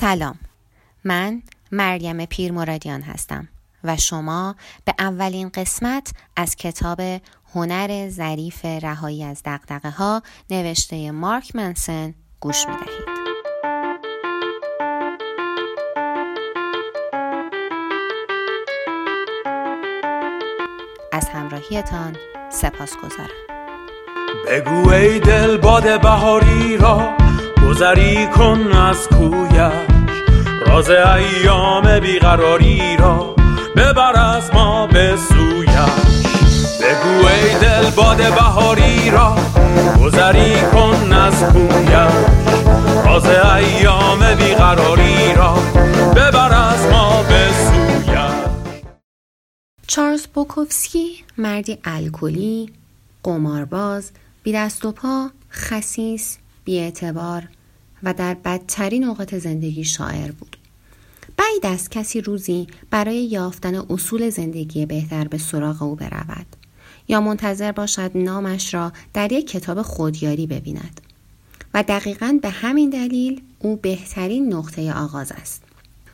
سلام، من مریم پیرمرادیان هستم و شما به اولین قسمت از کتاب هنر ظریف رهایی از دغدغه‌ها نوشته مارک منسن گوش می‌دهید. از همراهیتان سپاسگزارم. بگو ای دل باد بهاری را گذری کن از کویش، راز ایام بیقراری را ببر از ما به سویش. بگو ای دل باد بهاری را گذری کن از کویش، راز ایام بیقراری را ببر از ما به سویش. چارلز بوکوفسکی مردی الکلی، قمارباز، بی دست و پا، خسیس، بی اعتبار و در بدترین اوقات زندگی شاعر بود. بعید است کسی روزی برای یافتن اصول زندگی بهتر به سراغ او برود یا منتظر باشد نامش را در یک کتاب خودیاری ببیند و دقیقاً به همین دلیل او بهترین نقطه آغاز است.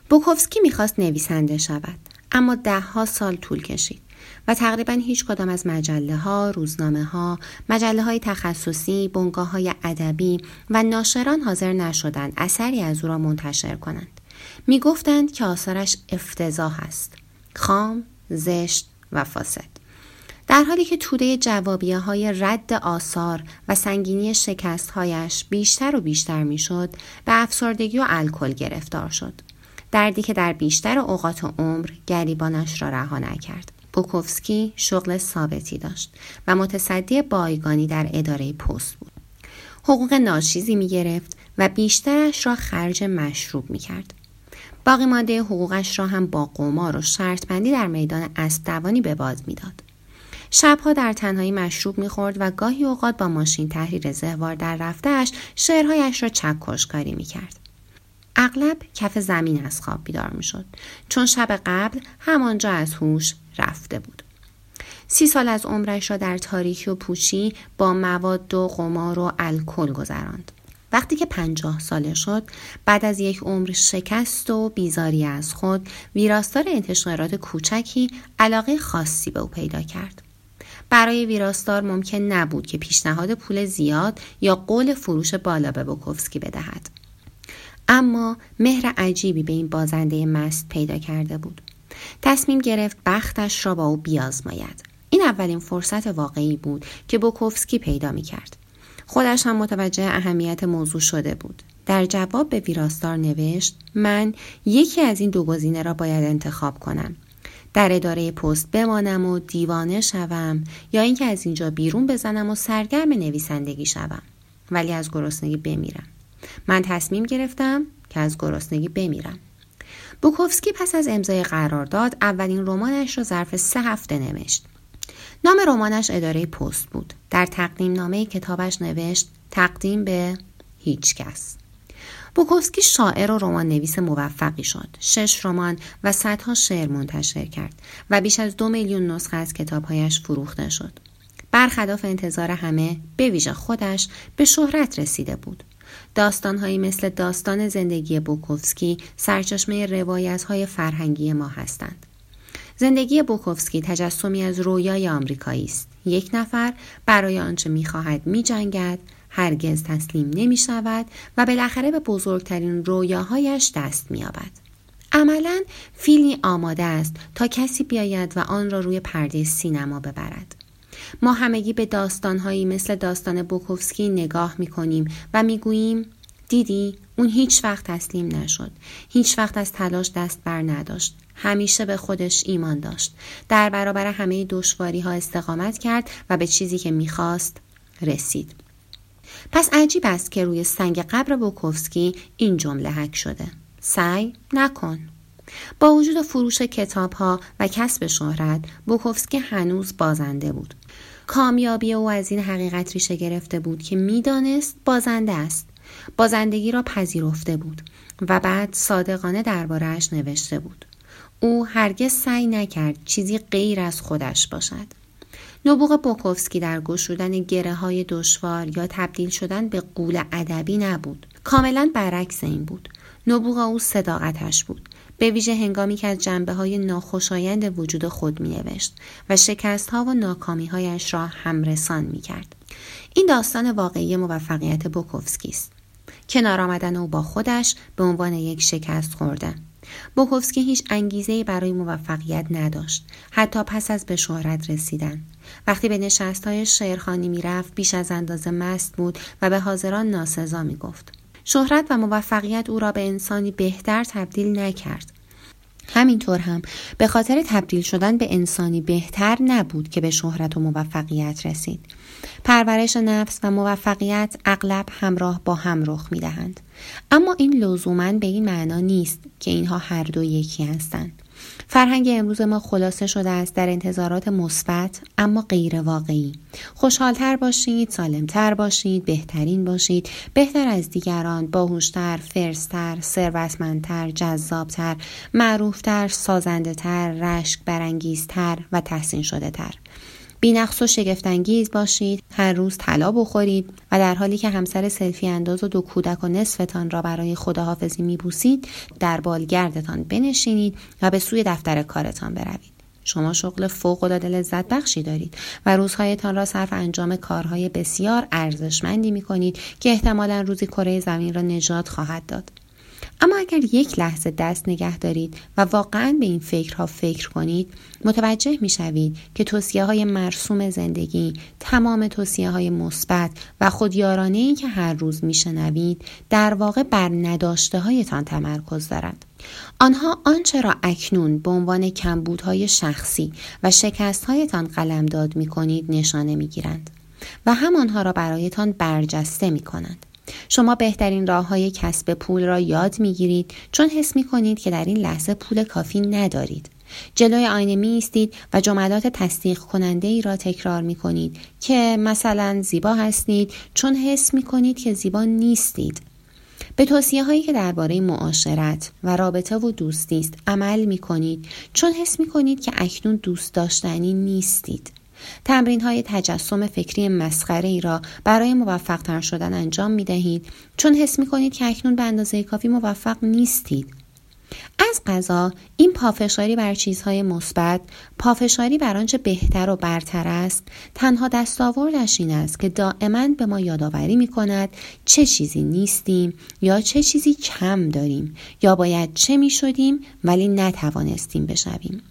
بوکوفسکی می‌خواست نویسنده شود، اما 10 سال طول کشید و تقریباً هیچ کدام از مجله‌ها، روزنامه‌ها، مجله‌های تخصصی، بنگاه‌های ادبی و ناشران حاضر نشدند اثری از او را منتشر کنند. می‌گفتند که آثارش افتضاح است، خام، زشت و فاسد. در حالی که توده جوابیه‌های رد آثار و سنگینی شکست‌هایش بیشتر و بیشتر می‌شد، به افسردگی و الکل گرفتار شد. دردی که در بیشتر اوقات و عمر گریبانش را رها نکرد. بوکوفسکی شغل ثابتی داشت و متصدی بایگانی در اداره پست بود. حقوق ناچیزی می گرفت و بیشترش را خرج مشروب می کرد. باقی مانده حقوقش را هم با قمار و شرط بندی در میدان اسب دوانی به باد می داد. شبها در تنهایی مشروب می خورد و گاهی اوقات با ماشین تحریر زهوار در رفتهش شعرهایش را چکشکاری می کرد. اغلب کف زمین از خواب بیدار می شد، چون شب قبل همانجا از هوش رفته بود. 30 سال از عمرش را در تاریکی و پوچی با مواد و قمار و الکل گذراند. وقتی که 50 ساله شد، بعد از یک عمر شکست و بیزاری از خود، ویراستار انتشارات کوچکی علاقه خاصی به او پیدا کرد. برای ویراستار ممکن نبود که پیشنهاد پول زیاد یا قول فروش بالا به بوکوفسکی بدهد، اما مهر عجیبی به این بازنده مست پیدا کرده بود. تصمیم گرفت بختش را با او بیازماید. این اولین فرصت واقعی بود که بوکوفسکی پیدا می کرد. خودش هم متوجه اهمیت موضوع شده بود. در جواب به ویراستار نوشت: من یکی از این 2 گزینه را باید انتخاب کنم. در اداره پست بمانم و دیوانه شوم یا اینکه از اینجا بیرون بزنم و سرگرم نویسندگی شوم ولی از گرسنگی بمیرم. من تصمیم گرفتم که از گرسنگی بمیرم. بوکوفسکی پس از امضای قرارداد اولین رمانش را ظرف 3 هفته نوشت. نام رمانش اداره پست بود. در تقدیم نامه کتابش نوشت: تقدیم به هیچ کس. بوکوفسکی شاعر و رمان نویس موفقی شد. 6 رمان و صدها شعر منتشر کرد و بیش از 2 میلیون نسخه از کتابهایش فروخته شد. برخلاف انتظار همه، به ویژه خودش، به شهرت رسیده بود. داستان‌هایی مثل داستان زندگی بوکوفسکی سرچشمه روایت‌های فرهنگی ما هستند. زندگی بوکوفسکی تجسمی از رویای آمریکایی است. یک نفر برای آنچه می‌خواهد می‌جنگد، هرگز تسلیم نمی‌شود و بالاخره به بزرگترین رویاهایش دست می‌یابد. عملاً فیلمی آماده است تا کسی بیاید و آن را روی پرده سینما ببرد. ما همگی به داستان‌هایی مثل داستان بوکوفسکی نگاه می‌کنیم و می‌گوییم: دیدی، اون هیچ وقت تسلیم نشد، هیچ وقت از تلاش دست بر نداشت، همیشه به خودش ایمان داشت، در برابر همه دشواری‌ها استقامت کرد و به چیزی که می‌خواست رسید. پس عجیب است که روی سنگ قبر بوکوفسکی این جمله حک شده: سعی نکن. با وجود فروش کتاب‌ها و کسب شهرت، بوکوفسکی هنوز بازنده بود. کامیابی او از این حقیقت ریشه گرفته بود که میدانست بازنده است. بازندگی را پذیرفته بود و بعد صادقانه درباره‌اش نوشته بود. او هرگز سعی نکرد چیزی غیر از خودش باشد. نبوغ بوکوفسکی در گشودن گره‌های دشوار یا تبدیل شدن به غول ادبی نبود. کاملاً برعکس این بود. نبوغ او صداقتش بود، به ویژه هنگامی که از جنبه‌های ناخوشایند وجود خود می‌نوشت و شکست‌ها و ناکامی‌هایش را همرسان می‌کرد. این داستان واقعی موفقیت بوکوفسکی است. کنار آمدن او با خودش به عنوان یک شکست خورده. بوکوفسکی هیچ انگیزه‌ای برای موفقیت نداشت، حتی پس از به شهرت رسیدن. وقتی به نشست‌های شعرخوانی می‌رفت، بیش از اندازه مست بود و به حاضران ناسزا می‌گفت. شهرت و موفقیت او را به انسانی بهتر تبدیل نکرد. همینطور هم به خاطر تبدیل شدن به انسانی بهتر نبود که به شهرت و موفقیت رسید. پرورش نفس و موفقیت اغلب همراه با هم رخ می‌دهند، اما این لزوماً به این معنا نیست که اینها هر دو یکی هستند. فرهنگ امروز ما خلاصه شده است در انتظارات مثبت اما غیر واقعی. خوشحال‌تر باشید، سالم‌تر باشید، بهترین باشید، بهتر از دیگران، باهوش‌تر، فرست‌تر، ثروتمندتر، جذاب‌تر، معروف‌تر، سازنده‌تر، رشک برانگیزتر و تحسین شده‌تر. بی‌نقص و شگفت‌انگیز باشید، هر روز طلا بخورید و در حالی که همسر سلفی انداز و دو کودک و نصفتان را برای خداحافظی میبوسید، در بالگردتان بنشینید و به سوی دفتر کارتان بروید. شما شغل فوق‌العاده لذت بخشی دارید و روزهایتان را صرف انجام کارهای بسیار ارزشمندی می‌کنید که احتمالاً روزی کره زمین را نجات خواهد داد. اما اگر یک لحظه دست نگه دارید و واقعاً به این فکرها فکر کنید، متوجه می‌شوید که توصیه‌های مرسوم زندگی، تمام توصیه‌های مثبت و خودیارانه‌ای که هر روز می‌شنوید، در واقع بر نداشته‌هایتان تمرکز دارد. آنها آنچه را اکنون به عنوان کمبودهای شخصی و شکست‌هایتان قلمداد می‌کنید نشانه می‌گیرند و همانها را برایتان برجسته می‌کنند. شما بهترین راه‌های کسب پول را یاد می‌گیرید چون حس می‌کنید که در این لحظه پول کافی ندارید. جلوی آینه می‌ایستید و جملات تصدیق کننده‌ای را تکرار می‌کنید که مثلا زیبا هستید چون حس می‌کنید که زیبا نیستید. به توصیه‌هایی که درباره معاشرت و رابطه و دوستی است عمل می‌کنید چون حس می‌کنید که اکنون دوست داشتنی نیستید. تمرین‌های تجسم فکری مسخره‌ای را برای موفق‌تر شدن انجام می‌دهید چون حس می‌کنید که اکنون به اندازه کافی موفق نیستید. از قضا این پافشاری بر چیزهای مثبت، پافشاری بر آنچه بهتر و برتر است، تنها دستاوردش این است که دائما به ما یادآوری می‌کند چه چیزی نیستیم یا چه چیزی کم داریم یا باید چه می‌شدیم ولی نتوانستیم بشویم.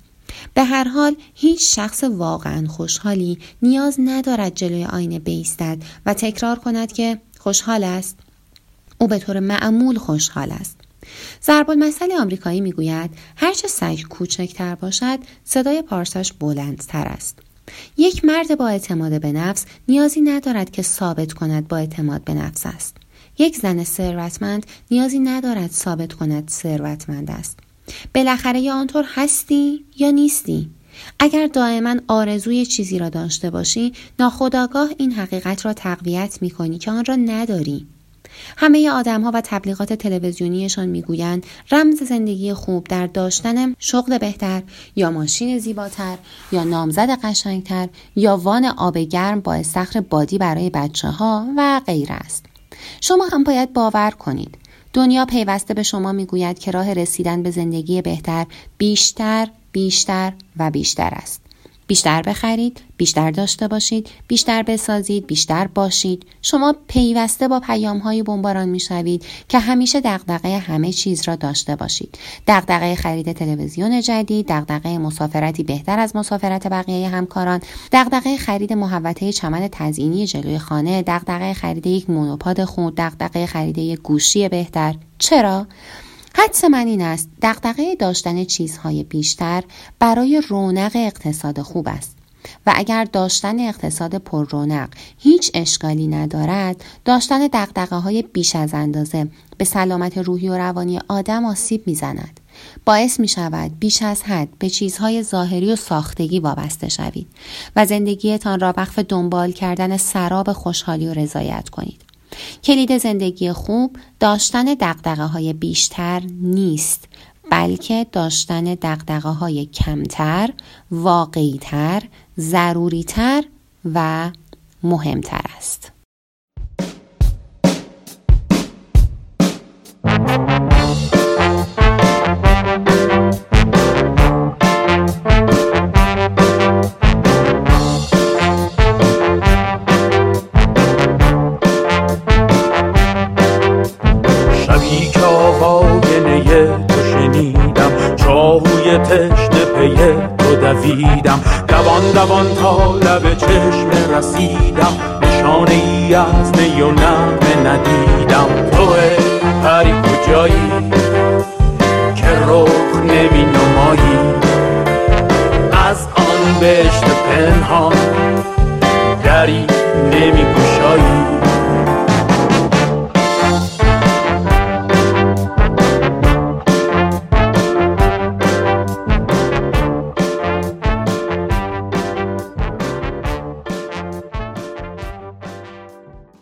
به هر حال هیچ شخص واقعا خوشحالی نیاز ندارد جلوی آینه بایستد و تکرار کند که خوشحال است. او به طور معمول خوشحال است. ضرب‌المثل آمریکایی میگوید هر چه سگ کوچکتر باشد صدای پارسش بلندتر است. یک مرد با اعتماد به نفس نیازی ندارد که ثابت کند با اعتماد به نفس است. یک زن ثروتمند نیازی ندارد ثابت کند ثروتمند است. بالاخره یا آنطور هستی یا نیستی. اگر دائما آرزوی چیزی را داشته باشی، ناخودآگاه این حقیقت را تقویت می‌کنی که آن را نداری. همه آدم‌ها و تبلیغات تلویزیونیشان می‌گویند رمز زندگی خوب در داشتن شغل بهتر یا ماشین زیباتر یا نامزد قشنگتر یا وان آب گرم با استخر بادی برای بچه‌ها و غیره است. شما هم باید باور کنید. دنیا پیوسته به شما میگوید که راه رسیدن به زندگی بهتر بیشتر، بیشتر و بیشتر است. بیشتر بخرید، بیشتر داشته باشید، بیشتر بسازید، بیشتر باشید. شما پیوسته با پیام‌های بمباران میشوید که همیشه دغدغه همه چیز را داشته باشید. دغدغه خرید تلویزیون جدید، دغدغه مسافرتی بهتر از مسافرت بقیه همکاران، دغدغه خرید محوطه چمن تزیینی جلوی خانه، دغدغه خرید یک مونوپاد خود، دغدغه خرید یک گوشی بهتر. چرا؟ حدس من این است دغدغه داشتن چیزهای بیشتر برای رونق اقتصاد خوب است و اگر داشتن اقتصاد پر رونق هیچ اشکالی ندارد، داشتن دغدغه‌های بیش از اندازه به سلامت روحی و روانی آدم آسیب می‌زند. باعث می‌شود بیش از حد به چیزهای ظاهری و ساختگی وابسته شوید و زندگیتان را وقف دنبال کردن سراب خوشحالی و رضایت کنید. کلید زندگی خوب داشتن دغدغه‌های بیشتر نیست، بلکه داشتن دغدغه‌های کمتر، واقعی‌تر، ضروری‌تر و مهمتر است. شبی که آوا گله تو شنیدم، چاهوی تشنه پی تو دویدم، دوان دوان تا لب چشم رسیدم، نشانه ای از نی و نم ندیدم. توه پری کجایی؟